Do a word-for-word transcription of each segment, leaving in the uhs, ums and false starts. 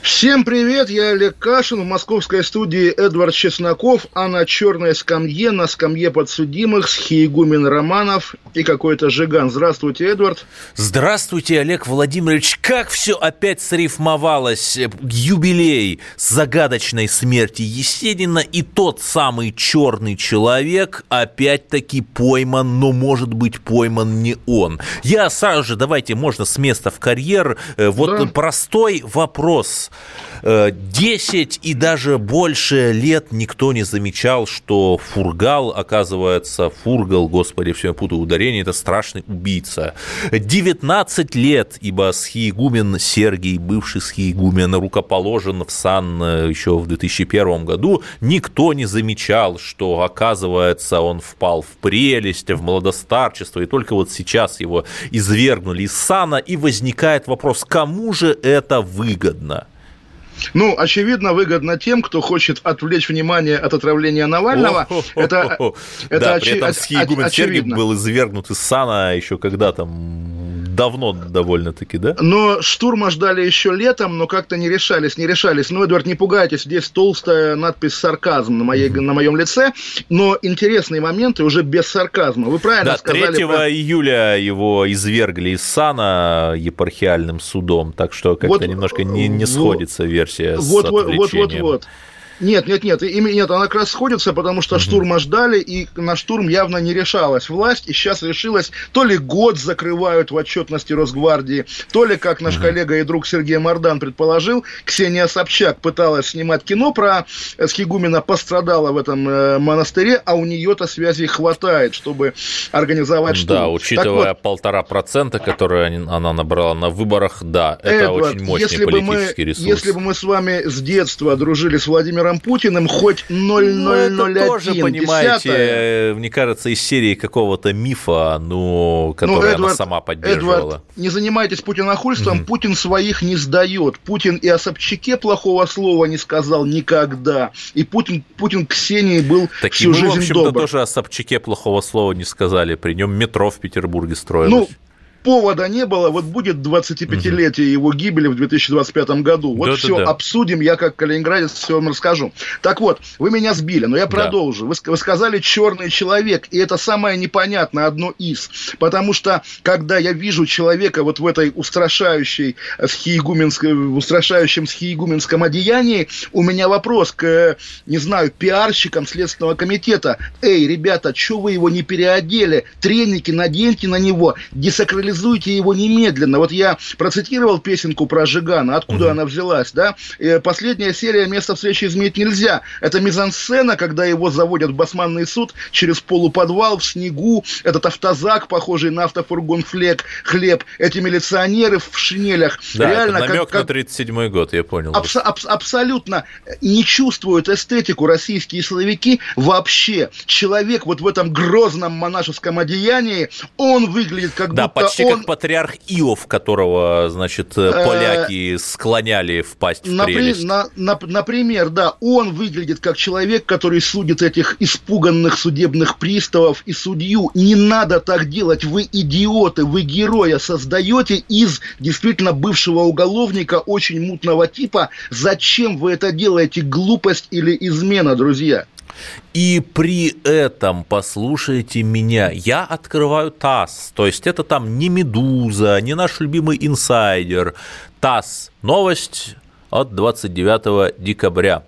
Всем привет, я Олег Кашин, в московской студии Эдвард Чесноков, а на черной скамье, на скамье подсудимых, схиигумен Романов и какой-то Жиган. Здравствуйте, Эдвард. Здравствуйте, Олег Владимирович. Как все опять срифмовалось. Юбилей загадочной смерти Есенина и тот самый черный человек опять-таки пойман, но, может быть, пойман не он. Я сразу же, давайте, можно с места в карьер, вот да. Простой вопрос. десять и даже больше лет никто не замечал, что Фургал, оказывается, Фургал, господи, все, я путаю ударение, это страшный убийца. девятнадцать лет, ибо схиигумен Сергий, бывший схиигумен, рукоположен в сан еще в две тысячи первом году, никто не замечал, что, оказывается, он впал в прелесть, в младостарчество, и только вот сейчас его извергнули из сана, и возникает вопрос, кому же это выгодно? Ну, очевидно, выгодно тем, кто хочет отвлечь внимание от отравления Навального. Это, это да, очи... при этом схиигумен Сергий был извергнут из сана еще когда там давно довольно-таки, да? Но штурма ждали еще летом, но как-то не решались, не решались. Ну, Эдвард, не пугайтесь, здесь толстая надпись «Сарказм» на, моей, на моем лице, но интересные моменты уже без сарказма. Вы правильно да, сказали. третьего июля его извергли из сана епархиальным судом, так что как-то вот, немножко не, не сходится версия. Вот, вот, вот, вот, вот. Нет, нет, нет, и, нет, она как раз сходится, потому что mm-hmm. штурма ждали, и на штурм явно не решалась власть, и сейчас решилась, то ли год закрывают в отчетности Росгвардии, то ли, как наш mm-hmm. коллега и друг Сергей Мардан предположил, Ксения Собчак пыталась снимать кино про схиигумена, пострадала в этом э, монастыре, а у нее-то связей хватает, чтобы организовать штурм. Да, учитывая полтора процента, которые она набрала на выборах, да, это Эдвард, очень мощный если политический бы мы, ресурс. Если бы мы с вами с детства дружили с Владимиром Путиным, хоть ноль ноль ноль один. Ну, это тоже, понимаете, десятая. Мне кажется, из серии какого-то мифа, ну, который ну, Эдвард, она сама поддерживала. Эдвард, не занимайтесь путинохульством, mm-hmm. Путин своих не сдает. Путин и о Собчаке плохого слова не сказал никогда. И Путин, Путин Ксении был Таким, всю жизнь добр. Таким, в общем-то, тоже о Собчаке плохого слова не сказали. При нем метро в Петербурге строилось. Ну, повода не было, вот будет двадцатипятилетие его гибели в две тысячи двадцать пятом году. Вот да, все да. обсудим, я как калининградец все вам расскажу. Так вот, вы меня сбили, но я продолжу. Да. Вы, вы сказали «черный человек», и это самое непонятное одно из. Потому что, когда я вижу человека вот в этой устрашающей схиигуменской, в устрашающем схиигуменском одеянии, у меня вопрос к, не знаю, пиарщикам Следственного комитета. Эй, ребята, что вы его не переодели? Треники наденьте на него, десакрализуйте его немедленно. Вот я процитировал песенку про Жигана, откуда mm-hmm. она взялась, да? Последняя серия «Место встречи изменить нельзя». Это мизансцена, когда его заводят в басманный суд через полуподвал в снегу, этот автозак, похожий на автофургон флек, хлеб, эти милиционеры в шинелях. Да, реально, это намек как, как... на тридцать седьмой год, я понял. Абс- абс- абсолютно не чувствуют эстетику российские силовики вообще. Человек вот в этом грозном монашеском одеянии, он выглядит как да, будто... Вообще, он... как патриарх Иов, которого, значит, поляки склоняли впасть в прелесть. На, на, например, да, он выглядит как человек, который судит этих испуганных судебных приставов и судью. Не надо так делать, вы идиоты, вы героя создаете из действительно бывшего уголовника, очень мутного типа. Зачем вы это делаете? Глупость или измена, друзья? И при этом, послушайте меня, я открываю ТАСС, то есть это там не «Медуза», не наш любимый инсайдер, ТАСС, новость от двадцать девятого декабря.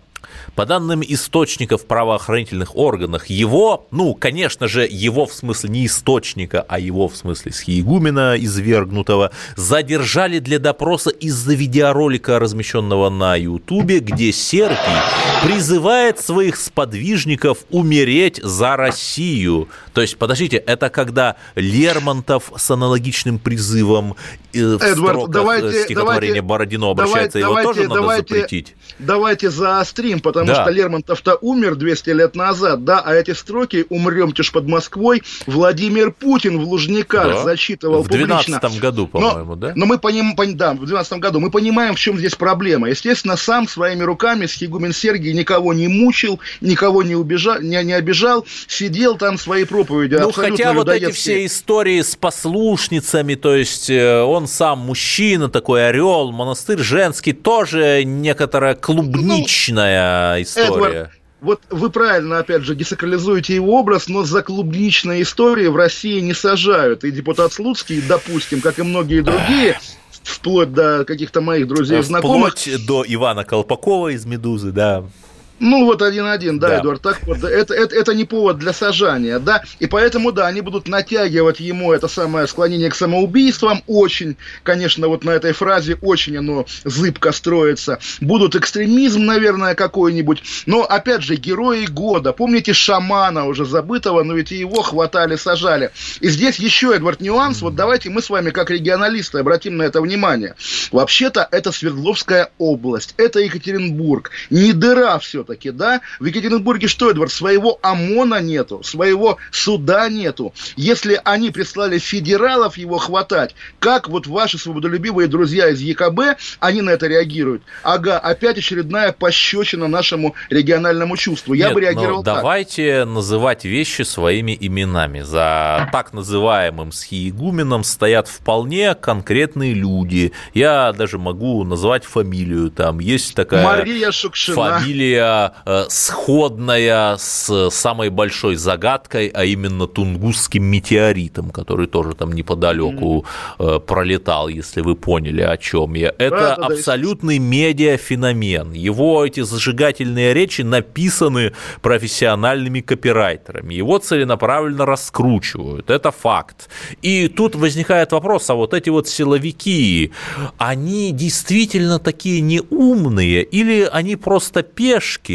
По данным источников правоохранительных органов, его, ну, конечно же, его в смысле не источника, а его в смысле схиигумена извергнутого, задержали для допроса из-за видеоролика, размещенного на Ютубе, где Сергий призывает своих сподвижников умереть за Россию. То есть, подождите, это когда Лермонтов с аналогичным призывом в Эдвард, строка давайте, стихотворения давайте, Бородино обращается, давайте, его давайте, тоже давайте, надо запретить? Давайте заострим. хотим, потому да. что Лермонтов-то умер двести лет назад, да, а эти строки «Умремте ж под Москвой» Владимир Путин в Лужниках да. зачитывал в публично. В двенадцатом году, по-моему, но, да? Но мы поним... да, в двенадцатом году. Мы понимаем, в чем здесь проблема. Естественно, сам своими руками схиигумен Сергий никого не мучил, никого не, убежал, не, не обижал, сидел там свои проповеди ну, абсолютно хотя вот эти все истории с послушницами, то есть он сам мужчина, такой орел, монастырь женский, тоже некоторая клубничная ну, история. Эдвард, вот вы правильно, опять же, десакрализуете его образ, но за клубничные истории в России не сажают. И депутат Слуцкий, допустим, как и многие другие... вплоть до каких-то моих друзей и знакомых. Вплоть до Ивана Колпакова из «Медузы», да. Ну, вот один-один, да, да. Эдуард, так вот, это, это, это не повод для сажания, да, и поэтому, да, они будут натягивать ему это самое склонение к самоубийствам, очень, конечно, вот на этой фразе очень оно зыбко строится, будут экстремизм, наверное, какой-нибудь, но, опять же, герои года, помните шамана уже забытого, но ведь и его хватали, сажали, и здесь еще, Эдвард, нюанс, вот давайте мы с вами, как регионалисты, обратим на это внимание, вообще-то это Свердловская область, это Екатеринбург, не дыра все таки, да? В Екатеринбурге что, Эдвард, своего ОМОНа нету, своего суда нету. Если они прислали федералов его хватать, как вот ваши свободолюбивые друзья из ЕКБ, они на это реагируют? Ага, опять очередная пощечина нашему региональному чувству. Я Нет, бы реагировал так. Давайте называть вещи своими именами. За так называемым схиигуменом стоят вполне конкретные люди. Я даже могу назвать фамилию. Там есть такая Мария Шукшина. Фамилия сходная с самой большой загадкой, а именно Тунгусским метеоритом, который тоже там неподалеку mm. пролетал, если вы поняли, о чем я. Это а, да, абсолютный да, медиафеномен. Его эти зажигательные речи написаны профессиональными копирайтерами. Его целенаправленно раскручивают. Это факт. И тут возникает вопрос, а вот эти вот силовики, они действительно такие неумные или они просто пешки?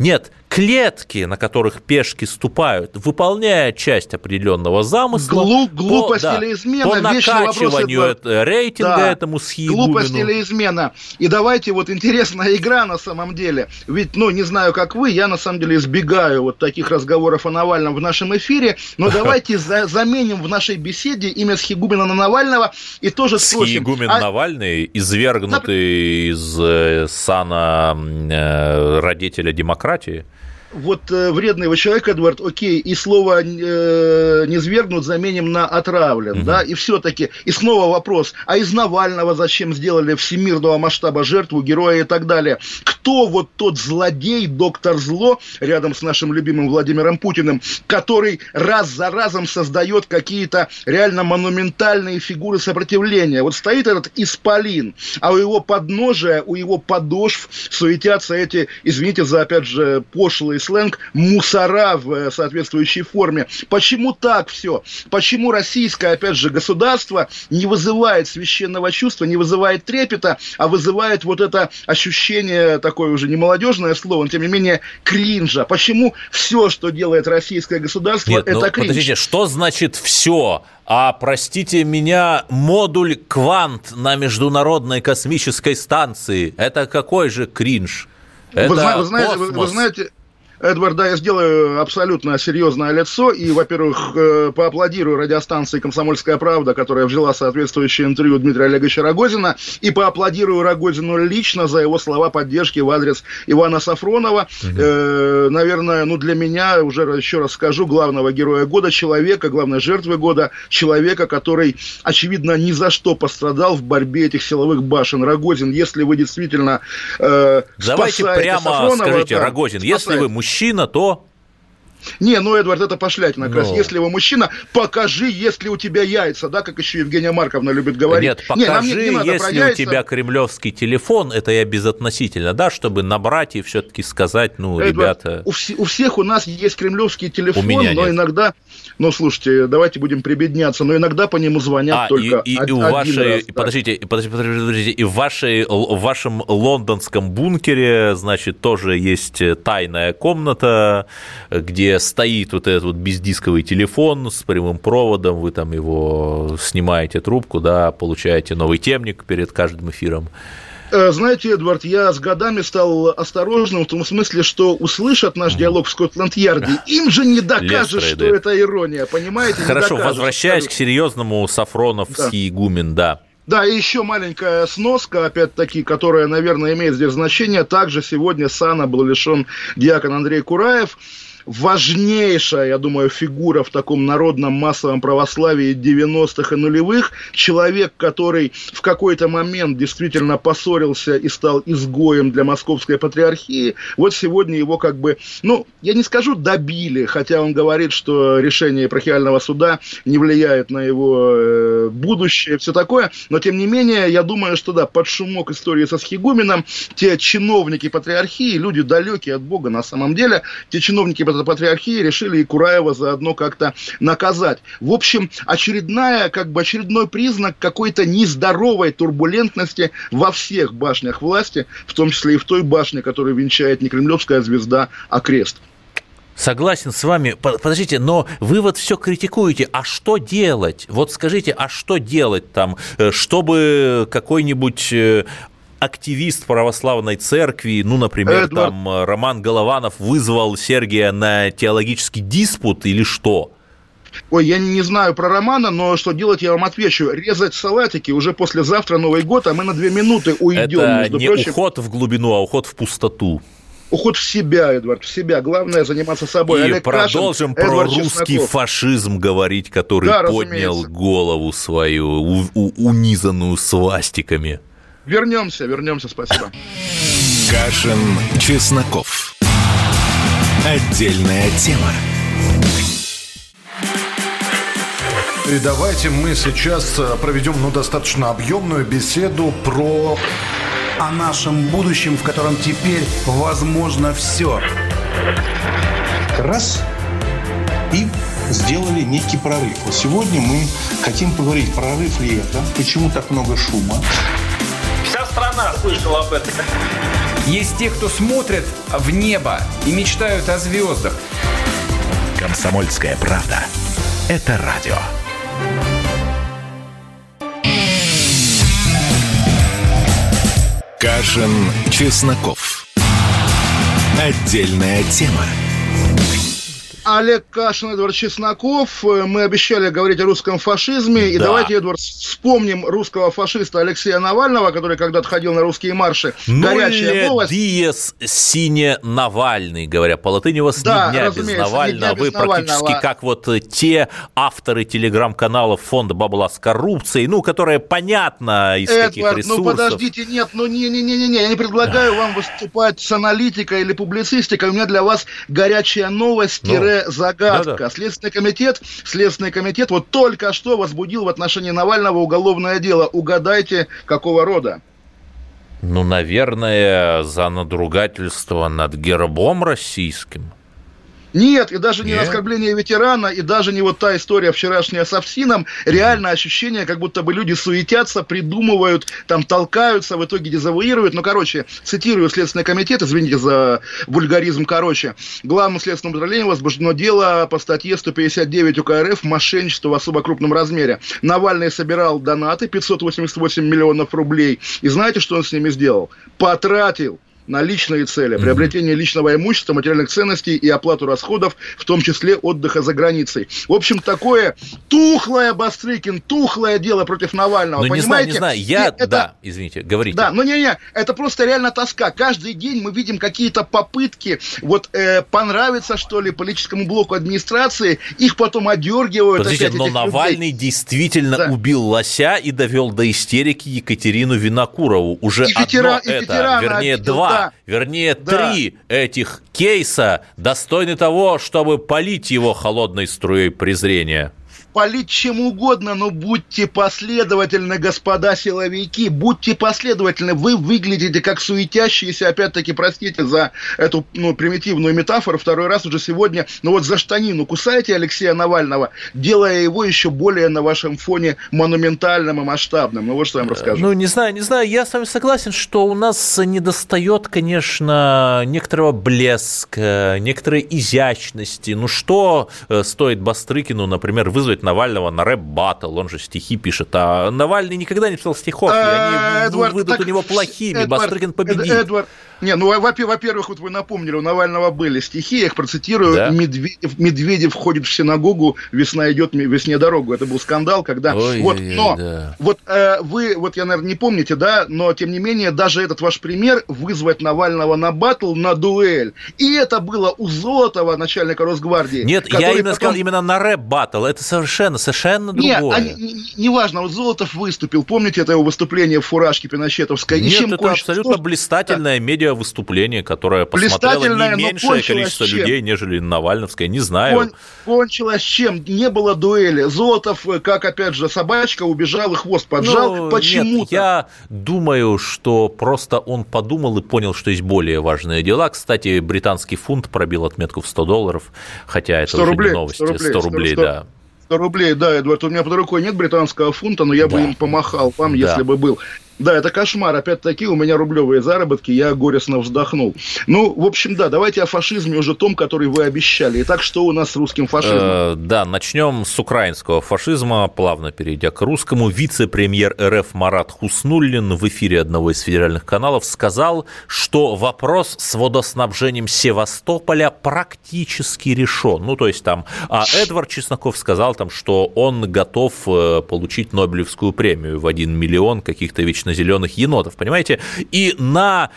Нет, клетки, на которых пешки ступают, выполняя часть определенного замысла Глуп, глупость по, да, или измена, по накачиванию вопрос, это, рейтинга да, этому схиигумену. Глупость или измена. И давайте, вот интересная игра на самом деле. Ведь, ну, не знаю, как вы, я на самом деле избегаю вот таких разговоров о Навальном в нашем эфире, но давайте заменим в нашей беседе имя схиигумена на Навального и тоже спросим. Схиигумен Навальный, извергнутый из сана родителя демократии. Вот э, вредный вы человек, Эдвард, окей, и слово э, «низвергнут» заменим на «отравлен», mm-hmm. да, и все-таки, и снова вопрос, а из Навального зачем сделали всемирного масштаба жертву, героя и так далее? Кто вот тот злодей, доктор зло, рядом с нашим любимым Владимиром Путиным, который раз за разом создает какие-то реально монументальные фигуры сопротивления? Вот стоит этот исполин, а у его подножия, у его подошв суетятся эти, извините за, опять же, пошлые сленг, мусора в соответствующей форме. Почему так все? Почему российское, опять же, государство не вызывает священного чувства, не вызывает трепета, а вызывает вот это ощущение, такое уже не молодежное слово, но тем не менее кринжа? Почему все, что делает российское государство, Нет, это ну, кринж? Подождите, что значит все? А, простите меня, модуль «Квант» на Международной космической станции, это какой же кринж? Это вы, вы знаете, космос. Вы, вы знаете... Эдвард, да, я сделаю абсолютно серьезное лицо и, во-первых, поаплодирую радиостанции «Комсомольская правда», которая взяла соответствующее интервью Дмитрия Олеговича Рогозина, и поаплодирую Рогозину лично за его слова поддержки в адрес Ивана Сафронова. Угу. Э, наверное, ну для меня, уже еще раз скажу, главного героя года, человека, главной жертвы года, человека, который, очевидно, ни за что пострадал в борьбе этих силовых башен. Рогозин, если вы действительно э, Давайте прямо Сафронова, скажите, там, Рогозин, спасаете. Если вы мужчина, Мужчина, то... Не, ну, Эдвард, это пошлятина. Но... Если вы мужчина, покажи, если у тебя яйца, да, как еще Евгения Марковна любит говорить. Нет, покажи, не, не если у тебя кремлевский телефон, это я безотносительно, да, чтобы набрать и все-таки сказать, ну, Эдвард, ребята... У, вс- у всех у нас есть кремлевский телефон, но нет. иногда... Ну, слушайте, давайте будем прибедняться, но иногда по нему звонят а, только и, и, один и у вашей, раз. Да. Подождите, подождите, подождите, и в, вашей, в вашем лондонском бункере, значит, тоже есть тайная комната, где стоит вот этот вот бездисковый телефон с прямым проводом, вы там его снимаете трубку, да, получаете новый темник перед каждым эфиром. Знаете, Эдвард, я с годами стал осторожным в том смысле, что услышат наш диалог в Скотланд-Ярде, им же не докажешь, что это ирония, понимаете? Хорошо, возвращаясь к серьезному, Сафронов, схиигумен, да. Да, и еще маленькая сноска, опять-таки, которая, наверное, имеет здесь значение. Также сегодня сана был лишен диакон Андрей Кураев. Важнейшая, я думаю, фигура в таком народном массовом православии девяностых и нулевых. Человек, который в какой-то момент действительно поссорился и стал изгоем для Московской патриархии. Вот сегодня его как бы, ну, я не скажу добили, хотя он говорит, что решение епархиального суда не влияет на его будущее, все такое. Но, тем не менее, я думаю, что да, под шумок истории со схиигуменом те чиновники патриархии, люди далекие от Бога на самом деле, те чиновники патриархии, патриархии решили и Кураева заодно как-то наказать. В общем, очередная, как бы очередной признак какой-то нездоровой турбулентности во всех башнях власти, в том числе и в той башне, которая венчает не кремлевская звезда, а крест. Согласен с вами. Подождите, но вы вот все критикуете. А что делать? Вот скажите, а что делать там, чтобы какой-нибудь активист православной церкви, ну, например, Эдвард, там Роман Голованов вызвал Сергия на теологический диспут или что? Ой, я не знаю про Романа, но что делать, я вам отвечу. Резать салатики уже послезавтра Новый год, а мы на две минуты уйдем. Это между не прочим. Уход в глубину, а уход в пустоту. Уход в себя, Эдвард, в себя. Главное заниматься собой. И Олег продолжим Кашин, про Эдвард русский Чесноков. Фашизм говорить, который да, поднял разумеется. Голову свою, у- у- унизанную свастиками. Вернемся, вернемся, спасибо. Кашин, Чесноков. Отдельная тема. И давайте мы сейчас проведем, ну, достаточно объемную беседу про... о нашем будущем, в котором теперь возможно все. Раз и... сделали некий прорыв. Вот сегодня мы хотим поговорить, прорыв ли это, почему так много шума. Вся страна слышала об этом. Есть те, кто смотрят в небо и мечтают о звездах. Комсомольская правда. Это радио. Кашин, Чесноков. Отдельная тема. Олег Кашин, Эдвард Чесноков. Мы обещали говорить о русском фашизме. Да. И давайте, Эдвард, вспомним русского фашиста Алексея Навального, который когда-то ходил на русские марши. Ну, горячая новость. Диес сине Навальный, говоря по-латыни, у вас да, ни дня без Навального. Дня без Вы Навального. Практически как вот те авторы телеграм-каналов фонда «Бабла с коррупцией», ну, которые понятно из Эдвард, каких ресурсов. Ну, подождите, нет, ну, не-не-не-не, я не предлагаю да. вам выступать с аналитикой или публицистикой. У меня для вас горячая новость, ну. загадка. Да-да. Следственный комитет, Следственный комитет вот только что возбудил в отношении Навального уголовное дело. Угадайте, какого рода? Ну, наверное, за надругательство над гербом российским. Нет, и даже не Нет. оскорбление ветерана, и даже не вот та история вчерашняя с Овсином. Реально ощущение, как будто бы люди суетятся, придумывают, там толкаются, в итоге дезавуируют. Ну, короче, цитирую Следственный комитет, извините за вульгаризм, короче. Главному следственному управлению возбуждено дело по статье сто пятьдесят девять УК РФ «Мошенничество в особо крупном размере». Навальный собирал донаты пятьсот восемьдесят восемь миллионов рублей. И знаете, что он с ними сделал? Потратил на личные цели, приобретение личного имущества, материальных ценностей и оплату расходов, в том числе отдыха за границей. В общем, такое тухлое, Бастрыкин, тухлое дело против Навального, ну, понимаете? Не знаю, не знаю, я, это, да, извините, говорите. Да, ну не-не, это просто реально тоска. Каждый день мы видим какие-то попытки, вот э, понравиться, что ли, политическому блоку администрации, их потом одергивают. Подождите, опять но Навальный людей. Действительно да. убил лося и довел до истерики Екатерину Винокурову. Уже и ветера, одно и это, вернее, два. Да. Вернее, да. три этих кейса достойны того, чтобы полить его холодной струей презрения. Палить чем угодно, но будьте последовательны, господа силовики, будьте последовательны. Вы выглядите как суетящиеся, опять-таки, простите за эту ну, примитивную метафору, второй раз уже сегодня, ну вот за штанину кусаете Алексея Навального, делая его еще более на вашем фоне монументальным и масштабным. Ну вот что я вам расскажу. Ну не знаю, не знаю, я с вами согласен, что у нас недостает, конечно, некоторого блеска, некоторой изящности. Ну что стоит Бастрыкину, например, вызвать Навального на рэп-баттл, он же стихи пишет, а Навальный никогда не писал стихов, и они Эдвард, выйдут так, у него плохими, Эдвард, Бастрыкин победит. Эдвард, не, ну, во-первых, вот вы напомнили, у Навального были стихи, я их процитирую, да. Медведев, Медведев входит в синагогу, весна идет, весне дорогу, это был скандал, когда... Ой, вот, ой, но, да. вот э, вы, вот я, наверное, не помните, да, но, тем не менее, даже этот ваш пример, вызвать Навального на баттл, на дуэль, и это было у Золотова, начальника Росгвардии. Нет, я именно потом... сказал именно на рэп-баттл, это совершенно, совершенно Нет, другое. Нет, а, неважно, вот Золотов выступил, помните это его выступление в фуражке пиночетовской? Нет, это кончилось? абсолютно что... блистательная да. медиа-выступление, которое посмотрело не меньшее количество чем? людей, нежели Навальновское, не знаю. Кон... Кончилось чем? Не было дуэли. Золотов, как, опять же, собачка, убежал и хвост поджал. Ну, Почему-то. Нет, я думаю, что просто он подумал и понял, что есть более важные дела. Кстати, британский фунт пробил отметку в сто долларов, хотя это уже рублей, не новости. сто рублей, сто рублей, сто, да. сто рублей, да, Эдвард. У меня под рукой нет британского фунта, но я да. бы им помахал вам, да. если бы был. Да, это кошмар. Опять-таки, у меня рублевые заработки, я горестно вздохнул. Ну, в общем, да, давайте о фашизме уже том, который вы обещали. Итак, что у нас с русским фашизмом? Э, да, начнем с украинского фашизма, плавно перейдя к русскому. Вице-премьер РФ Марат Хуснуллин в эфире одного из федеральных каналов сказал, что вопрос с водоснабжением Севастополя практически решен. Ну, то есть там а Эдвард Чесноков сказал, там, что он готов получить Нобелевскую премию в один миллион каких-то вечно зеленых енотов, понимаете? И на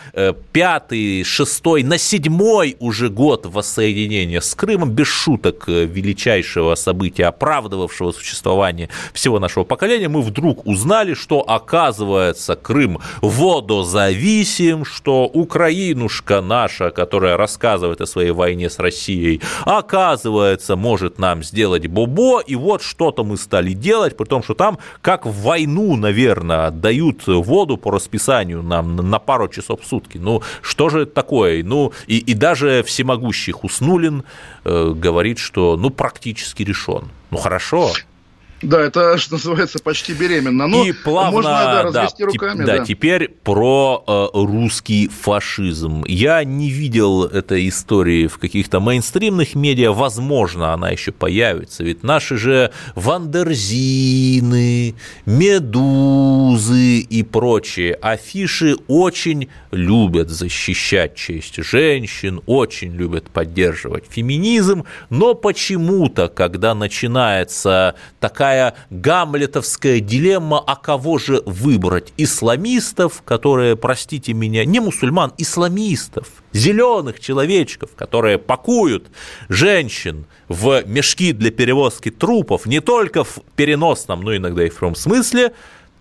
пятый, шестой, на седьмой уже год воссоединения с Крымом, без шуток, величайшего события, оправдывавшего существование всего нашего поколения, мы вдруг узнали, что, оказывается, Крым водозависим, что Украинушка наша, которая рассказывает о своей войне с Россией, оказывается, может нам сделать бобо, и вот что-то мы стали делать, при том, что там, как в войну, наверное, дают воду по расписанию нам на пару часов в сутки. Ну, что же это такое? Ну, и, и даже всемогущий Хуснуллин э, говорит, что, ну, практически решен. Ну, хорошо. Да, это, что называется, почти беременно. Но и плавно, можно, да, развести да, руками. Да, да, теперь про э, русский фашизм. Я не видел этой истории в каких-то мейнстримных медиа. Возможно, она еще появится. Ведь наши же вандерзины, медузы и прочие афиши очень любят защищать честь женщин, очень любят поддерживать феминизм. Но почему-то, когда начинается такая гамлетовская дилемма, а кого же выбрать? Исламистов, которые, простите меня, не мусульман, исламистов, зеленых человечков, которые пакуют женщин в мешки для перевозки трупов, не только в переносном, но иногда и в прямом смысле,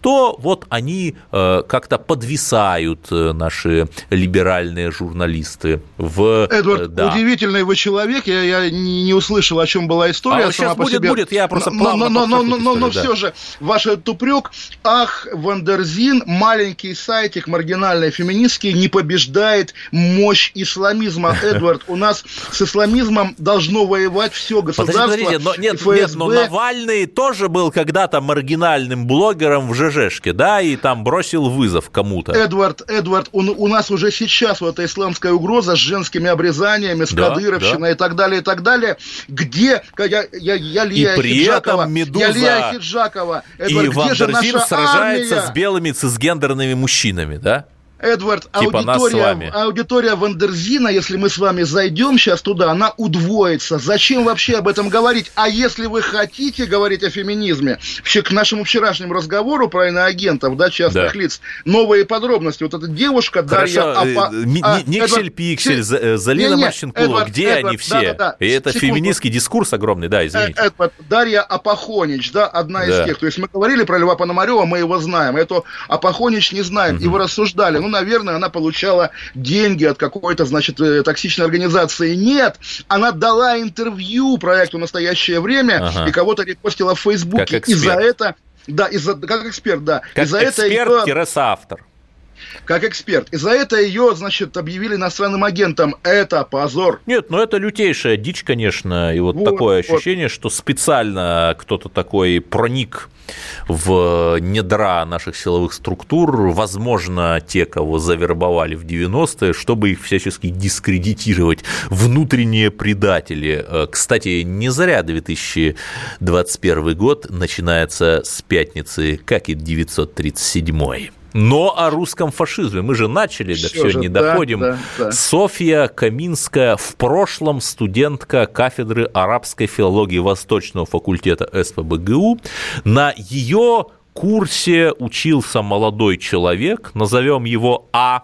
то вот они как-то подвисают, наши либеральные журналисты. В... Эдвард, да. удивительный вы человек, я, я не услышал, о чем была история. А вот сейчас будет, себе... будет, я просто плавно... Но, но, но, но, но да. все же, ваш тупрёк, ах, вандерзин, маленький сайтик, маргинальный, феминистский, не побеждает мощь исламизма. Эдвард, у нас с исламизмом должно воевать все государство. Подождите, но, нет, нет, но Навальный тоже был когда-то маргинальным блогером в ЖЖшке, да, и там бросил вызов кому-то. Эдвард, Эдвард, он, у нас уже сейчас вот эта исламская угроза с женскими обрезаниями, с да, кадыровщиной да. и так далее, и так далее. Где, я, я, я Лия и при Хиджакова, этом Медуза я Лия Хиджакова, Эдвард, и Вандерзин сражается армия? с белыми цисгендерными мужчинами, да? Эдвард, типа аудитория, аудитория вандерзина, если мы с вами зайдем сейчас туда, она удвоится. Зачем вообще об этом говорить? А если вы хотите говорить о феминизме, к нашему вчерашнему разговору про иноагентов, да, частных да. лиц, новые подробности. Вот эта девушка Хорошо. Дарья... Апа... М- а, Никсель Эдвард... Пиксель, Ч... Залина Марченкова, где Эдвард, они все? Да, да, да. И это Секунду. феминистский дискурс огромный, да, извините. Эдвард, Дарья Апахонич, да, одна да. из тех. То есть мы говорили про Льва Пономарёва, мы его знаем. Эту Апахонич не знаем, угу. и вы рассуждали. Ну, наверное, она получала деньги от какой-то, значит, токсичной организации. Нет, она дала интервью проекту «Настоящее время» ага. и кого-то репостила в Фейсбуке. И за это, да, из-за, как эксперт, да. Как эксперт-автор. как эксперт. И за это ее, значит, объявили иностранным агентом. Это позор. Нет, ну это лютейшая дичь, конечно. И вот, вот такое вот ощущение, что специально кто-то такой проник в недра наших силовых структур, возможно, те, кого завербовали в девяностые, чтобы их всячески дискредитировать, внутренние предатели. Кстати, не зря две тысячи двадцать первый год начинается с пятницы, как и девятьсот тридцать седьмой. Но о русском фашизме. Мы же начали, все да все же, не да, доходим. Да, да. Софья Каминская, в прошлом студентка кафедры арабской филологии Восточного факультета СПбГУ. На ее курсе учился молодой человек, назовем его А.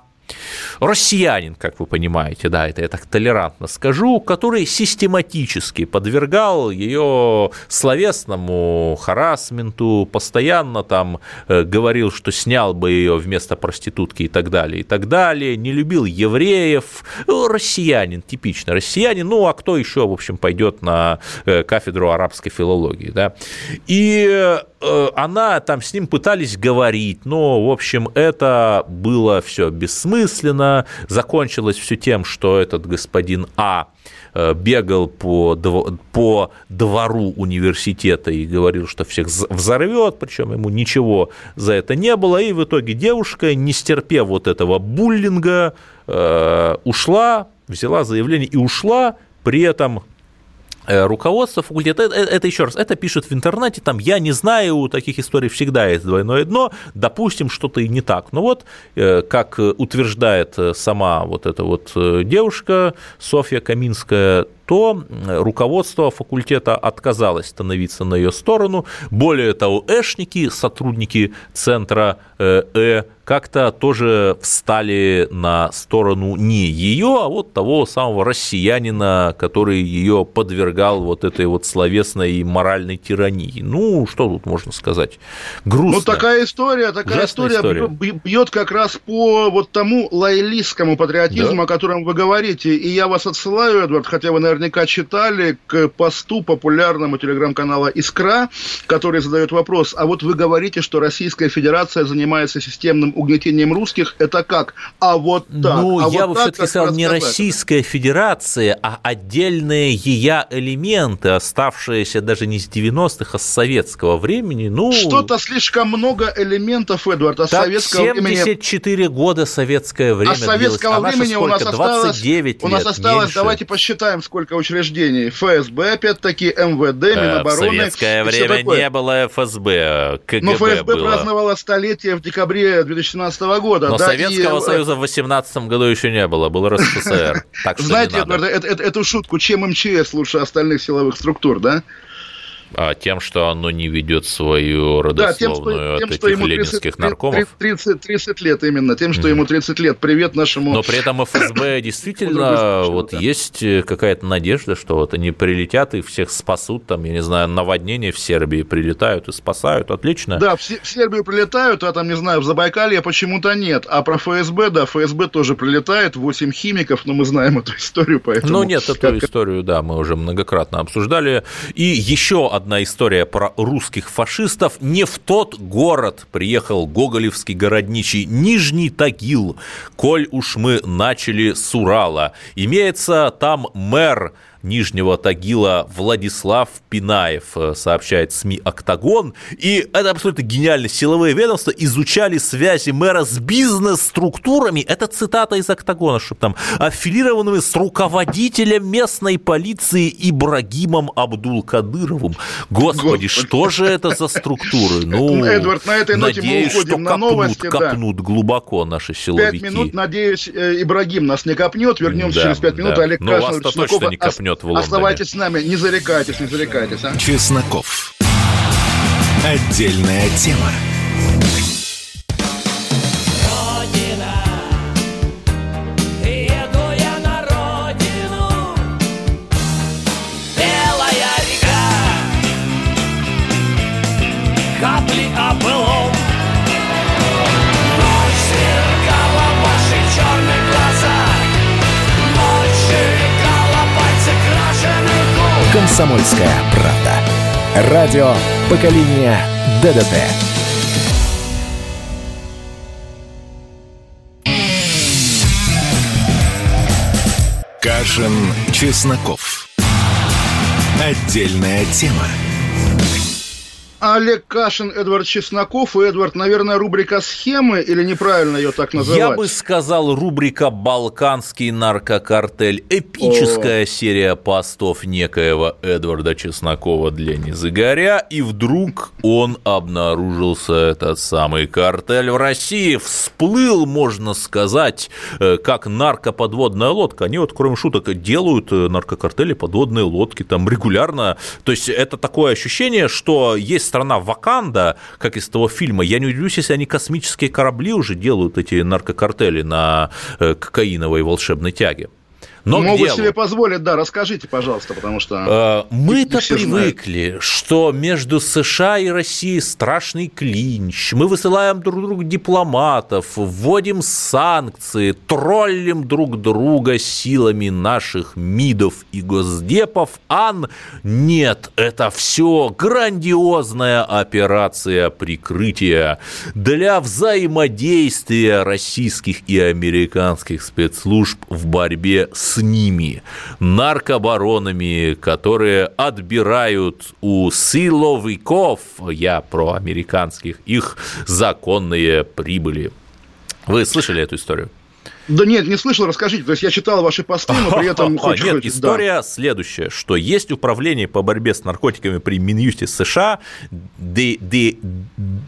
Россиянин, как вы понимаете, да, это я так толерантно скажу, который систематически подвергал ее словесному харассменту, постоянно там говорил, что снял бы ее вместо проститутки и так далее, и так далее, не любил евреев, россиянин, типично россиянин, ну а кто еще, в общем, пойдет на кафедру арабской филологии, да, и... Она там с ним пытались говорить, но, в общем, это было все бессмысленно. Закончилось все тем, что этот господин А бегал по, по двору университета и говорил, что всех взорвет, причем ему ничего за это не было. И в итоге девушка, не стерпев вот этого буллинга, ушла, взяла заявление и ушла, при этом... Руководство факультета, это, это еще раз, это пишет в интернете, там, я не знаю, у таких историй всегда есть двойное дно, допустим, что-то и не так. Но вот, как утверждает сама вот эта вот девушка Софья Каминская, то руководство факультета отказалось становиться на ее сторону. Более того, эшники, сотрудники центра Э, как-то тоже встали на сторону не ее, а вот того самого россиянина, который ее подвергал вот этой вот словесной и моральной тирании. Ну, что тут можно сказать? Грустно. Ну, такая история, такая история, история бьет как раз по вот тому лоялистскому патриотизму, да, о котором вы говорите. И я вас отсылаю, Эдвард, хотя вы, наверное, наверняка читали, к посту популярному телеграм-канала «Искра», который задает вопрос: а вот вы говорите, что Российская Федерация занимается системным угнетением русских, это как? А вот так. Ну, а я вот бы так, все-таки сказал, не Российская Федерация, а отдельные ее элементы, оставшиеся даже не с девяностых, а с советского времени. Ну, что-то слишком много элементов, Эдвард, а советского времени... семьдесят четыре года советское время длилось. А советского времени у нас осталось... двадцать девять лет, у нас осталось, меньше. Давайте посчитаем, сколько... Сколько учреждений? ФСБ, опять-таки, МВД, Минобороны. В советское время не было ФСБ, КГБ. Но ФСБ было. Праздновало столетие в декабре две тысячи семнадцатого года. Но да, Советского и... Союза в две тысячи восемнадцатом году еще не было, был эр эс эф эс эр. Знаете, Эдвард, эту шутку, чем МЧС лучше остальных силовых структур, да? А тем, что оно не ведет свою родословную, да, тем, что, от этих ленинских наркомов. тридцать лет именно, тем, что ему тридцать лет. Привет нашему... Но при этом ФСБ действительно, вот есть какая-то надежда, что вот они прилетят и всех спасут, там, я не знаю, наводнение в Сербии прилетают и спасают, отлично. Да, в Сербию прилетают, а там, не знаю, в Забайкалье почему-то нет. А про ФСБ, да, ФСБ тоже прилетает, восемь химиков, но мы знаем эту историю, поэтому... Ну нет, эту историю, да, мы уже многократно обсуждали. И еще одна Одна история про русских фашистов. Не в тот город приехал гоголевский городничий Нижний Тагил, коль уж мы начали с Урала. Имеется там мэр Нижнего Тагила Владислав Пинаев, сообщает СМИ «Октагон». И это абсолютно гениально. Силовые ведомства изучали связи мэра с бизнес-структурами. Это цитата из «Октагона», чтобы там аффилированными с руководителем местной полиции Ибрагимом Абдул-Кадыровым. Господи, Господи, что же это за структуры? Ну, Эдвард, на этой ноте надеюсь, мы уходим на новости. Копнут, копнут да. глубоко наши силовики. Пять минут, надеюсь, Ибрагим нас не копнет. Вернемся да, через пять минут. Да. Олег Кашин, Чесноков. Не копнет. Оставайтесь с нами, не зарекайтесь, не зарекайтесь. А? Чесноков. Отдельная тема. «Комсомольская правда». Радио «Поколение ДДТ». Кашин, Чесноков. Отдельная тема. Олег Кашин, Эдвард Чесноков. И, Эдвард, наверное, рубрика «Схемы» или неправильно ее так называть? Я бы сказал, рубрика «Балканский наркокартель». Эпическая О. серия постов некоего Эдварда Чеснокова для Незыгоря. И вдруг он обнаружился, этот самый картель в России. Всплыл, можно сказать, как наркоподводная лодка. Они вот, кроме шуток, делают наркокартели подводные лодки там регулярно. То есть это такое ощущение, что есть страна Ваканда, как из того фильма, я не удивлюсь, если они космические корабли уже делают, эти наркокартели на кокаиновой волшебной тяге. Но могут себе позволить, да, расскажите, пожалуйста, потому что... Мы-то привыкли, знают. Что между США и Россией страшный клинч, мы высылаем друг другу дипломатов, вводим санкции, троллим друг друга силами наших МИДов и госдепов, ан нет, это все грандиозная операция прикрытия для взаимодействия российских и американских спецслужб в борьбе с с ними, наркобаронами, которые отбирают у силовиков, я про американских, их законные прибыли. Вы слышали эту историю? Да нет, не слышал, расскажите. То есть я читал ваши посты, но при этом... Хоть, нет, хоть, история да. следующая, что есть управление по борьбе с наркотиками при Минюсте США, Д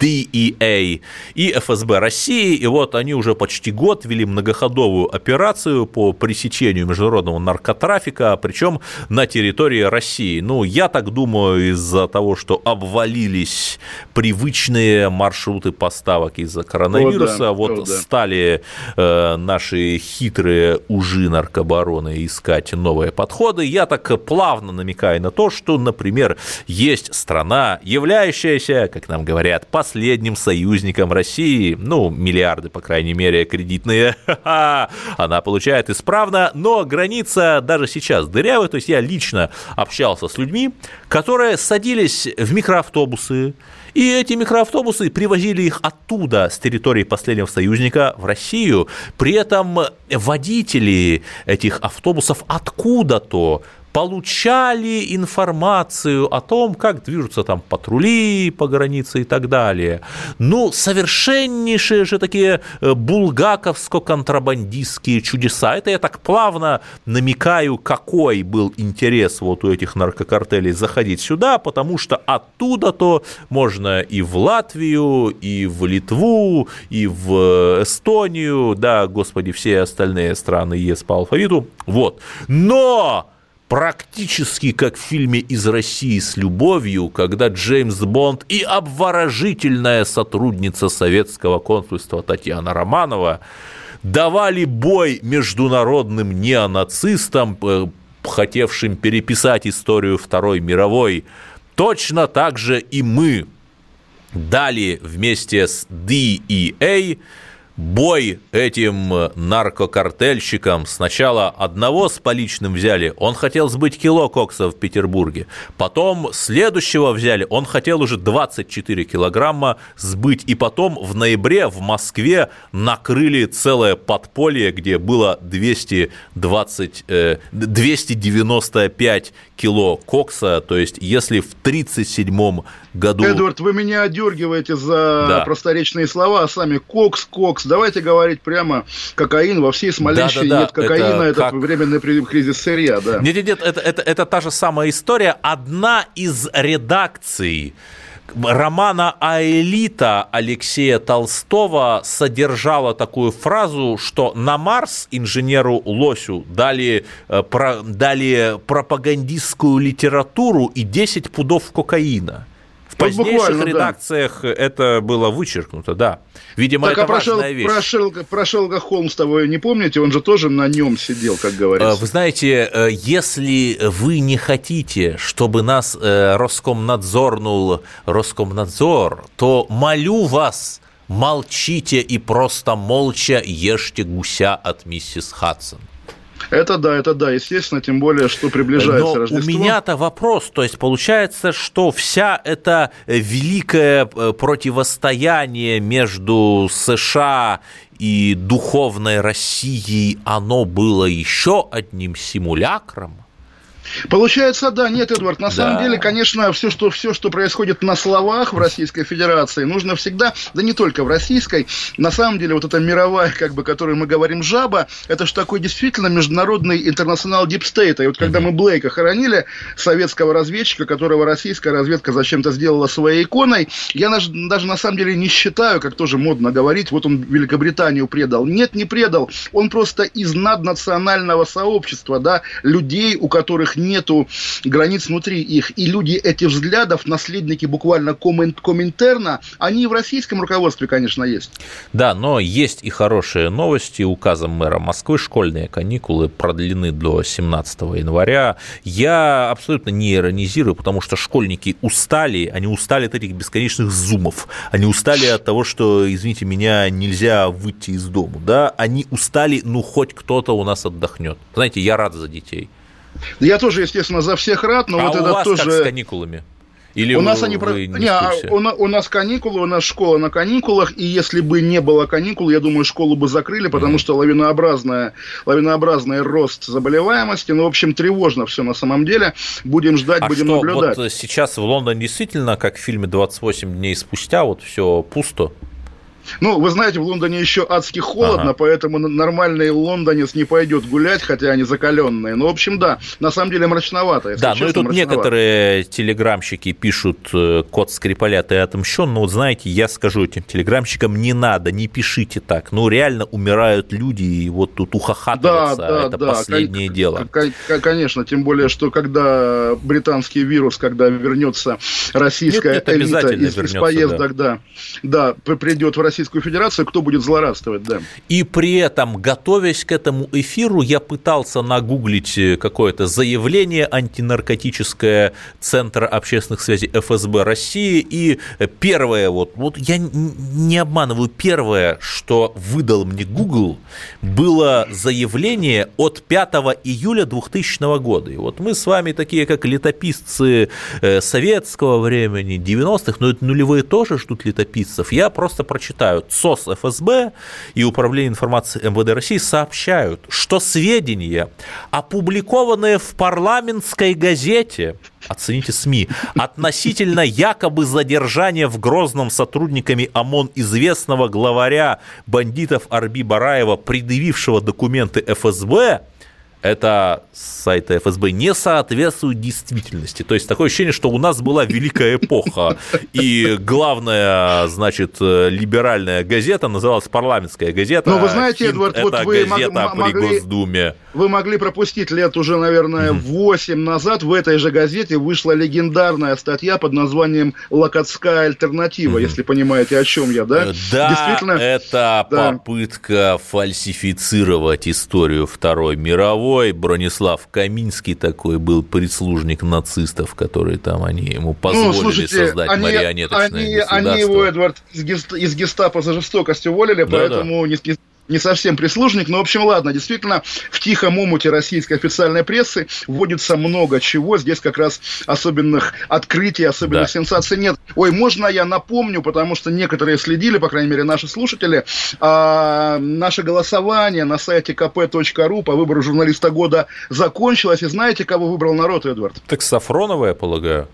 И А и Ф С Б России, и вот они уже почти год вели многоходовую операцию по пресечению международного наркотрафика, причем на территории России. Ну, я так думаю, из-за того, что обвалились привычные маршруты поставок из-за коронавируса, о, да, вот о, да. стали э, наши хитрые ужи наркобароны искать новые подходы. Я так плавно намекаю на то, что, например, есть страна, являющаяся, как нам говорят, последним союзником России, ну, миллиарды, по крайней мере, кредитные, она получает исправно, но граница даже сейчас дырявая, то есть я лично общался с людьми, которые садились в микроавтобусы, и эти микроавтобусы привозили их оттуда, с территории последнего союзника, в Россию. При этом водители этих автобусов откуда-то получали информацию о том, как движутся там патрули по границе и так далее. Ну, совершеннейшие же такие булгаковско-контрабандистские чудеса. Это я так плавно намекаю, какой был интерес вот у этих наркокартелей заходить сюда, потому что оттуда-то можно и в Латвию, и в Литву, и в Эстонию, да, господи, все остальные страны ЕС по алфавиту. Вот. Но... Практически как в фильме «Из России с любовью», когда Джеймс Бонд и обворожительная сотрудница советского консульства Татьяна Романова давали бой международным неонацистам, хотевшим переписать историю Второй мировой, точно так же и мы дали вместе с Д И А бой этим наркокартельщикам. Сначала одного с поличным взяли, он хотел сбыть кило кокса в Петербурге. Потом следующего взяли, он хотел уже двадцать четыре килограмма сбыть. И потом в ноябре в Москве накрыли целое подполье, где было двести двадцать, двести девяносто пять кило кокса. То есть, если в тридцать седьмом году... Эдвард, вы меня одергиваете за да. просторечные слова, а сами кокс, кокс. Давайте говорить прямо, кокаин, во всей Смоленщине да, да, да. нет кокаина, это, это как... временный кризис сырья. Да. Нет, нет, нет, это, это, это та же самая история. Одна из редакций романа «Аэлита» Алексея Толстого содержала такую фразу, что на Марс инженеру Лосю дали, про, дали пропагандистскую литературу и десять пудов кокаина. В позднейших редакциях да. это было вычеркнуто, да. Видимо, так, это а про важная Шел... вещь. Про, Шел... про Шерлока Холмса вы не помните? Он же тоже на нем сидел, как говорится. Вы знаете, если вы не хотите, чтобы нас Роскомнадзорнул Роскомнадзор, то молю вас, молчите и просто молча ешьте гуся от миссис Хадсон. Это да, это да, естественно, тем более, что приближается но Рождество. У меня-то вопрос, то есть получается, что вся эта великое противостояние между США и духовной Россией, оно было еще одним симулякром? Получается, да, нет, Эдвард, на да. самом деле, конечно, все что, все, что происходит на словах в Российской Федерации, нужно всегда, да не только в российской, на самом деле, вот эта мировая, как бы, которую мы говорим, жаба, это же такой действительно международный интернационал дипстейта. И вот когда мы Блейка хоронили, советского разведчика, которого российская разведка зачем-то сделала своей иконой, я даже, даже на самом деле не считаю, как тоже модно говорить, вот он Великобританию предал. Нет, не предал, он просто из наднационального сообщества, да, людей, у которых нету границ внутри их. И люди этих взглядов, наследники буквально Коминтерна, они и в российском руководстве, конечно, есть. Да, но есть и хорошие новости. Указом мэра Москвы школьные каникулы продлены до семнадцатого января. Я абсолютно не иронизирую, потому что школьники устали, они устали от этих бесконечных зумов, они устали от того, что, извините меня, нельзя выйти из дома, да, они устали, ну, хоть кто-то у нас отдохнет. Знаете, я рад за детей. Я тоже, естественно, за всех рад, но а вот у это вас тоже. Как с каникулами? Или у, у нас они... не не, у нас каникулы, у нас школа на каникулах, и если бы не было каникул, я думаю, школу бы закрыли, потому mm-hmm. что лавинообразная, лавинообразный рост заболеваемости. Ну, в общем, тревожно все на самом деле. Будем ждать, а будем что, наблюдать. Вот сейчас в Лондоне действительно, как в фильме двадцать восемь дней спустя, вот все пусто. Ну, вы знаете, в Лондоне еще адски холодно, ага. поэтому нормальный лондонец не пойдет гулять, хотя они закаленные. Но, в общем, да, на самом деле мрачновато. Да, честно, ну и тут мрачновато. Некоторые телеграмщики пишут: «Кот Скрипаля, ты отомщен». Но вот знаете, я скажу этим телеграмщикам: не надо, не пишите так. Ну, реально умирают люди, и вот тут ухахатываться, да, да, это да. последнее кон- дело. Кон- конечно, тем более, что когда британский вирус, когда вернется российская нет, нет, элита из, вернется, из поездок, да, да, да придет в Россию, Российскую Федерацию, кто будет злорадствовать, да. И при этом, готовясь к этому эфиру, я пытался нагуглить какое-то заявление антинаркотическое Центра общественных связей ФСБ России, и первое, вот, вот я не обманываю, первое, что выдал мне Google, было заявление от пятого июля двухтысячного года. И вот мы с вами такие, как летописцы советского времени, девяностых, но это нулевые тоже ждут летописцев, я просто прочитал. ЦОС ФСБ и Управление информации МВД России сообщают, что сведения, опубликованные в парламентской газете, оцените СМИ, относительно якобы задержания в Грозном сотрудниками ОМОН известного главаря бандитов Арби Бараева, предъявившего документы ФСБ, это с сайта ФСБ, не соответствует действительности. То есть такое ощущение, что у нас была великая эпоха, и главная, значит, либеральная газета называлась «Парламентская газета». Ну, вы знаете, Хинт, Эдвард, вот вы газета мог, при могли, Госдуме. Вы могли пропустить лет уже, наверное, восемь назад. В этой же газете вышла легендарная статья под названием «Локотская альтернатива», если понимаете, о чем я, да? Да, действительно, это да. попытка фальсифицировать историю Второй мировой. Бронислав Каминский такой был прислужник нацистов, которые там они ему позволили ну, слушайте, создать они, марионеточное они, государство. Они его, Эдвард, из гестапо за жестокость уволили, да, поэтому да. не... Не совсем прислужник, но, в общем, ладно, действительно, в тихом омуте российской официальной прессы вводится много чего. Здесь как раз особенных открытий, особенных да. сенсаций нет. Ой, можно я напомню, потому что некоторые следили, по крайней мере, наши слушатели, а, наше голосование на сайте ка пэ точка ру по выбору журналиста года закончилось. И знаете, кого выбрал народ, Эдвард? Так Сафронова, я полагаю.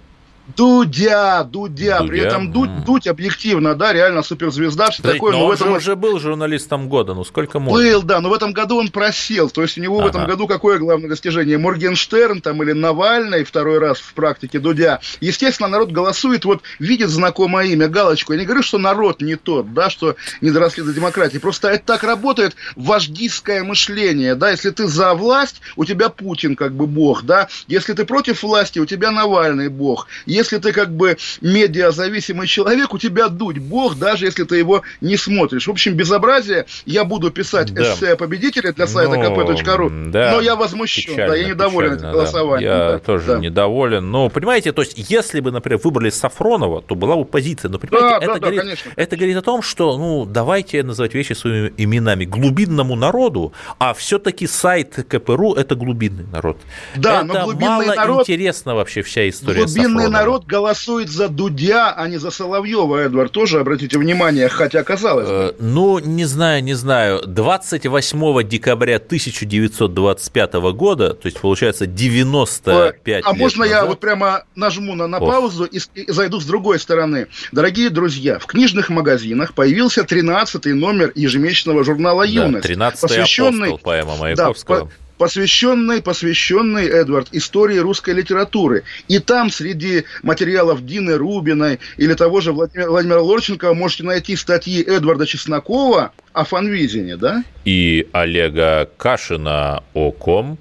Дудя, Дудя, Дудя, при этом Дудь, м-м. Дудь объективно, да, реально суперзвезда, все да, такое. Но, но он в этом... же уже был журналистом года, ну сколько можно? Был, да, но в этом году он просел, то есть у него ага. в этом году какое главное достижение? Моргенштерн там или Навальный второй раз в практике Дудя. Естественно, народ голосует, вот видит знакомое имя, галочку. Я не говорю, что народ не тот, да, что не доросли до демократии, просто это так работает вождистское мышление, да, если ты за власть, у тебя Путин как бы бог, да, если ты против власти, у тебя Навальный бог. Если ты как бы медиазависимый человек, у тебя дуть бог, даже если ты его не смотришь. В общем, безобразие. Я буду писать да. эссе победителя для сайта ну, ка пэ точка ру, да, но я возмущен, печально, да, я недоволен этим голосованием. Да. Я да, тоже да. недоволен. Но, понимаете, то есть, если бы, например, выбрали Сафронова, то была бы позиция. Но, понимаете, да, это, да, говорит, да, это говорит о том, что, ну, давайте называть вещи своими именами. Глубинному народу, а все-таки сайт ка пэ точка ру – это глубинный народ. Да, это но глубинный мало народ... интересно вообще вся история Сафронова. Глубинный народ голосует за Дудя, а не за Соловьева, Эдвард, тоже обратите внимание, хотя казалось бы. Ну, не знаю, не знаю. двадцать восьмого декабря тысяча девятьсот двадцать пятого года, то есть, получается, девяносто пять лет А можно назад... я вот прямо нажму на, на паузу и, и зайду с другой стороны? Дорогие друзья, в книжных магазинах появился тринадцатый номер ежемесячного журнала «Юность». Да, тринадцатый посвященный... апостол, поэма Маяковского. Да, по... Посвященный, посвященный, Эдвард, истории русской литературы. И там среди материалов Дины Рубиной или того же Владимира, Владимира Лорченкова можете найти статьи Эдварда Чеснокова о фанвизине, да? И Олега Кашина о ком?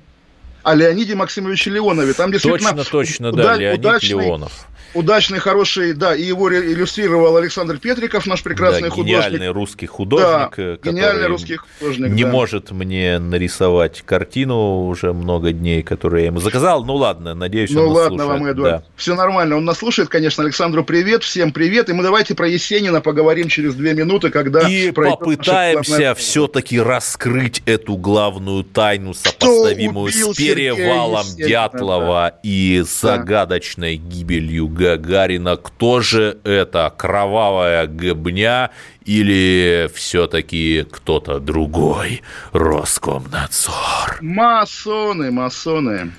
О Леониде Максимовиче Леонове. Там действительно точно, точно, да, уда- Леонид удачный... Леонов. Удачный, хороший, да, и его иллюстрировал Александр Петриков, наш прекрасный да, художник. Гениальный русский художник, да, который русский художник, не да. может мне нарисовать картину уже много дней, которую я ему заказал. Ну ладно, надеюсь, ну, он ладно, нас слушает. Ну ладно вам, Эдуард, да. все нормально, он нас слушает, конечно. Александру привет, всем привет, и мы давайте про Есенина поговорим через две минуты, когда... И попытаемся все-таки раскрыть эту главную тайну, сопоставимую с перевалом Есенина, Дятлова да. и загадочной да. гибелью Гагарина. Кто же это? Кровавая гыбня или все-таки кто-то другой? Роскомнадзор. Масоны, масоны.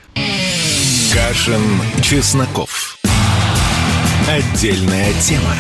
Кашин, Чесноков. Отдельная тема.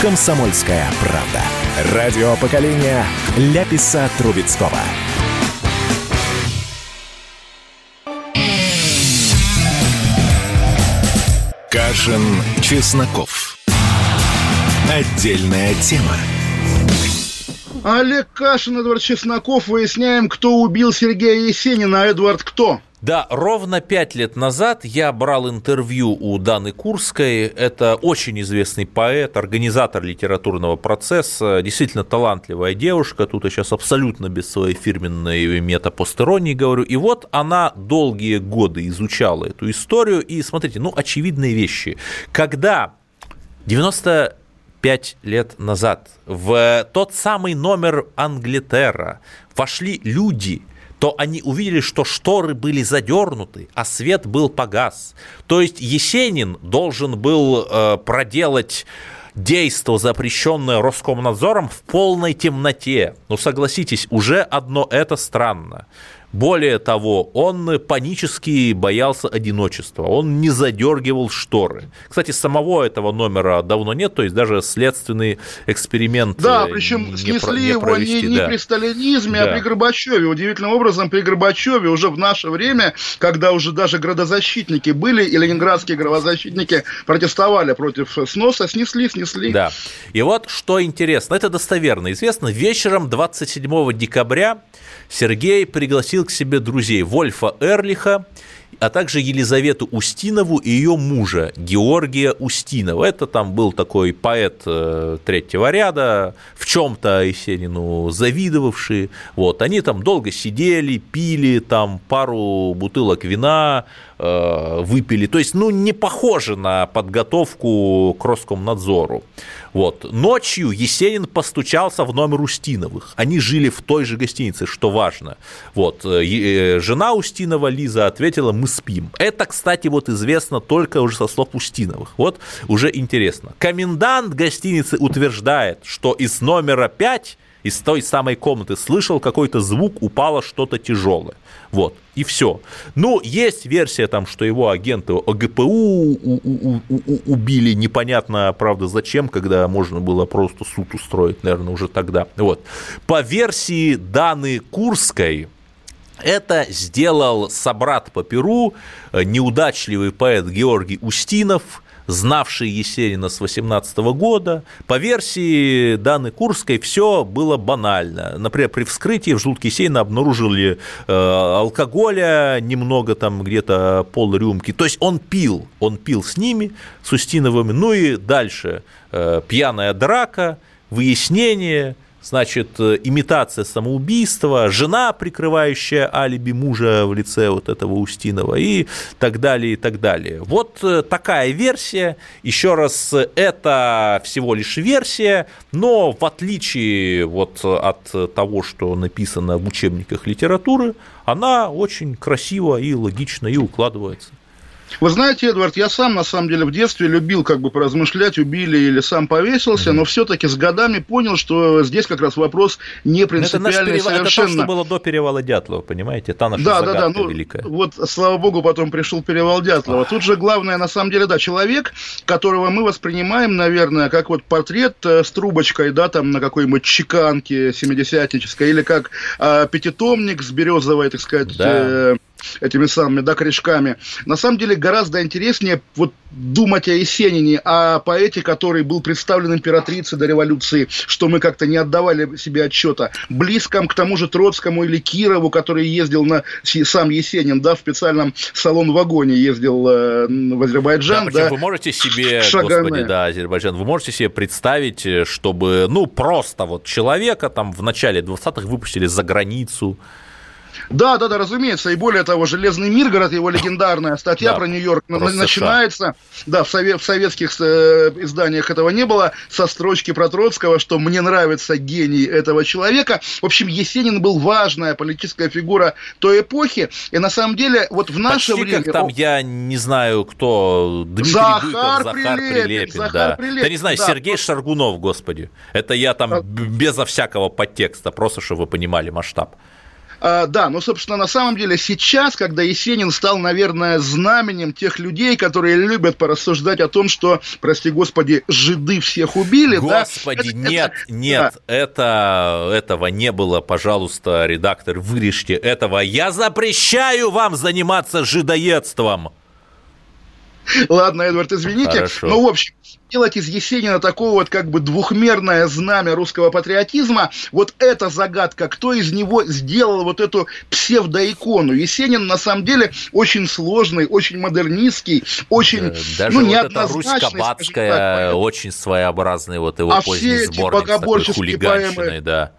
«Комсомольская правда». Радио поколения Ляписа Трубецкого. Кашин, Чесноков. Отдельная тема. Олег Кашин, Эдвард Чесноков. Выясняем, кто убил Сергея Есенина. Эдвард, кто? Да, ровно пять лет назад я брал интервью у Даны Курской. Это очень известный поэт, организатор литературного процесса, действительно талантливая девушка. Тут я сейчас абсолютно без своей фирменной метапостеронии говорю. И вот она долгие годы изучала эту историю. И смотрите, ну, очевидные вещи. Когда девяносто пять лет назад в тот самый номер Англитера вошли люди, то они увидели, что шторы были задернуты, а свет был погас. То есть Есенин должен был э, проделать действо, запрещенное Роскомнадзором, в полной темноте. Ну, согласитесь, уже одно это странно. Более того, он панически боялся одиночества, он не задергивал шторы. Кстати, самого этого номера давно нет, то есть даже следственный эксперимент не провести. Да, причем снесли не его не, не да. при сталинизме, да. а при Горбачеве. Удивительным образом при Горбачеве уже в наше время, когда уже даже градозащитники были, и ленинградские градозащитники протестовали против сноса, снесли, снесли. Да. И вот что интересно, это достоверно известно, вечером двадцать седьмого декабря Сергей пригласил к себе друзей Вольфа Эрлиха, а также Елизавету Устинову и ее мужа Георгия Устинова. Это там был такой поэт третьего ряда, в чем-то Есенину завидовавший. Вот. Они там долго сидели, пили, там пару бутылок вина э, выпили. То есть, ну, не похоже на подготовку к Роскомнадзору. Вот. Ночью Есенин постучался в номер Устиновых. Они жили в той же гостинице, что важно. Вот. Жена Устинова, Лиза, ответила: мы спим. Это, кстати, вот известно только уже со слов Устиновых. Вот уже интересно. Комендант гостиницы утверждает, что из номера пять из той самой комнаты слышал какой-то звук, упало что-то тяжелое. Вот, и все. Ну, есть версия, там, что его агенты ОГПУ убили, непонятно, правда, зачем, когда можно было просто суд устроить, наверное, уже тогда. Вот. По версии Даны Курской, это сделал собрат по перу, неудачливый поэт Георгий Устинов, знавший Есенина с восемнадцатого года. По версии Даны Курской все было банально. Например, при вскрытии в желудке Есенина обнаружили алкоголя, немного там где-то полрюмки. То есть он пил, он пил с ними, с Устиновыми. Ну и дальше пьяная драка, выяснение, значит, имитация самоубийства, жена, прикрывающая алиби мужа в лице вот этого Устинова, и так далее, и так далее. Вот такая версия. Еще раз, это всего лишь версия, но в отличие вот от того, что написано в учебниках литературы, она очень красиво и логично и укладывается. Вы знаете, Эдвард, я сам, на самом деле, в детстве любил как бы поразмышлять, убили или сам повесился, mm-hmm. но все-таки с годами понял, что здесь как раз вопрос не принципиальный перев... совершенно. Это то, что было до перевала Дятлова, понимаете? Та наша да, загадка да, да. Ну, великая. Вот, слава богу, потом пришел перевал Дятлова. Тут же главное, на самом деле, да, человек, которого мы воспринимаем, наверное, как вот портрет с трубочкой, да, там, на какой-нибудь чеканке семидесятнической, или как э, пятитомник с березовой, так сказать... Да. Э, этими самыми, да, корешками. На самом деле гораздо интереснее вот думать о Есенине, о поэте, который был представлен императрицей до революции, что мы как-то не отдавали себе отчета, близком к тому же Троцкому или Кирову, который ездил на сам Есенин, да, в специальном салон-вагоне ездил в Азербайджан. Да, да, вы можете себе, господи, да, Азербайджан, вы можете себе представить, чтобы, ну, просто вот человека там в начале двадцатых выпустили за границу. Да, да, да, разумеется, и более того, «Железный Миргород», его легендарная статья да, про Нью-Йорк начинается, США. Да, в, совет, в советских э, изданиях этого не было, со строчки про Троцкого, что «мне нравится гений этого человека». В общем, Есенин был важная политическая фигура той эпохи, и на самом деле вот в наше Почти время... как там, я не знаю, кто, Дмитрий Захар Быков, Захар Прилепин, Прилепин Захар да. Прилепин, да не знаю, да. Сергей Шаргунов, господи, это я там а... безо всякого подтекста, просто чтобы вы понимали масштаб. А, да, ну, собственно, на самом деле сейчас, когда Есенин стал, наверное, знаменем тех людей, которые любят порассуждать о том, что, прости господи, жиды всех убили. Господи, да? нет, это, нет, да. это, этого не было, пожалуйста, редактор, вырежьте этого. Я запрещаю вам заниматься жидоедством. Ладно, Эдвард, извините. Хорошо. Ну, в общем... Делать из Есенина такого вот как бы двухмерное знамя русского патриотизма, вот эта загадка, кто из него сделал вот эту псевдоикону. Есенин на самом деле очень сложный, очень модернистский, очень даже ну, вот неоднозначный. Даже вот эта русь-кабацкая, очень своеобразный вот его а поздний сборник с такой хулиганщиной, да.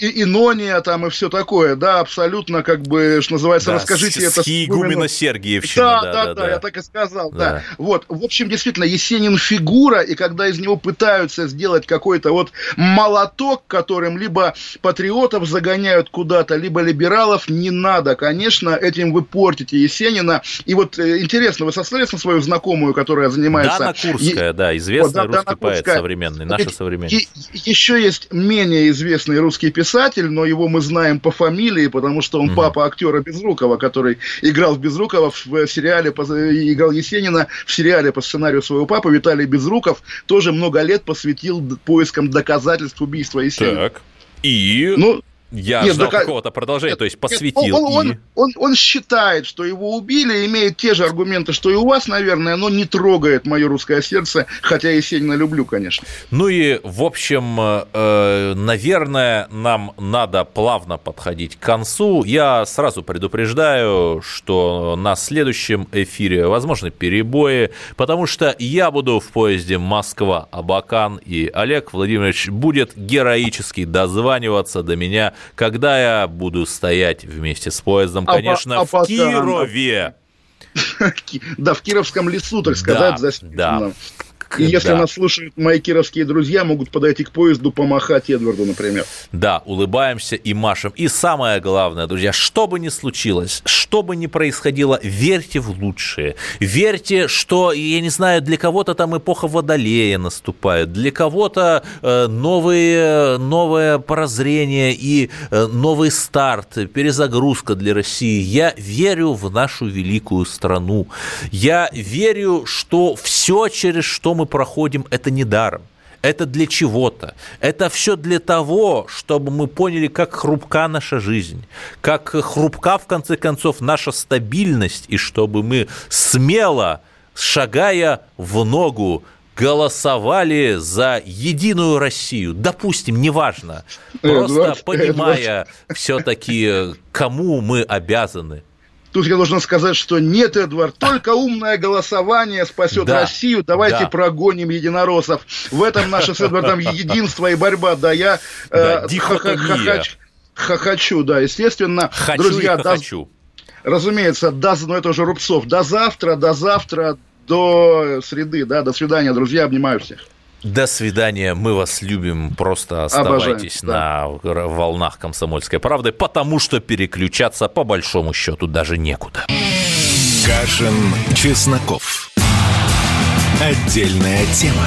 И инония там и все такое, да, абсолютно, как бы, что называется, да, расскажите с, это... Схиигумена Сергиевщина. Да, да, да, да, да, я так и сказал, да. да. Вот, в общем, действительно, Есенин фигура, и когда из него пытаются сделать какой-то вот молоток, которым либо патриотов загоняют куда-то, либо либералов, не надо, конечно, этим вы портите Есенина. И вот, интересно, вы сослались на свою знакомую, которая занимается... Дана Курская, е... да, известный вот, да, русский поэт современный, наша современница. Еще есть менее известный русский писатель, но его мы знаем по фамилии, потому что он mm-hmm. папа актера Безрукова, который играл в Безрукова в сериале, играл Есенина в сериале по сценарию своего папы. Виталий Безруков тоже много лет посвятил поискам доказательств убийства Есенина. Так, и... Ну, Я Нет, ждал дока... какого-то продолжения, Нет, то есть посвятил. Он, он, и... он, он считает, что его убили, имеет те же аргументы, что и у вас, наверное, но не трогает мое русское сердце, хотя Есенина люблю, конечно. Ну и, в общем, наверное, нам надо плавно подходить к концу. Я сразу предупреждаю, что на следующем эфире возможны перебои, потому что я буду в поезде Москва-Абакан, и Олег Владимирович будет героически дозваниваться до меня, когда я буду стоять вместе с поездом, конечно, а, в а Кирове. Да, в Кировском лесу, так сказать, да, за да. И если да. нас слушают мои кировские друзья, могут подойти к поезду, помахать Эдварду, например. Да, улыбаемся и машем. И самое главное, друзья, что бы ни случилось, что бы ни происходило, верьте в лучшее. Верьте, что, я не знаю, для кого-то там эпоха Водолея наступает, для кого-то новые, новое прозрение и новый старт, перезагрузка для России. Я верю в нашу великую страну. Я верю, что все, через что мы проходим, это не даром. Это для чего-то. Это все для того, чтобы мы поняли, как хрупка наша жизнь, как хрупка, в конце концов, наша стабильность, и чтобы мы смело, шагая в ногу, голосовали за единую Россию. Допустим, неважно, просто понимая все-таки, кому мы обязаны. Тут я должен сказать, что нет, Эдвард, только умное голосование спасет да, Россию. Давайте да. прогоним единороссов. В этом наше с Эдвардом единство и борьба. Да, я э, да, хохач, хохочу, да, естественно. Хочу друзья, до, разумеется, до, но это уже Рубцов. До завтра, до завтра, до среды, да, до свидания, друзья, обнимаю всех. До свидания, мы вас любим, просто оставайтесь Обожаем, на да. волнах «Комсомольской правды», потому что переключаться по большому счету даже некуда. Кашин, Чесноков. Отдельная тема.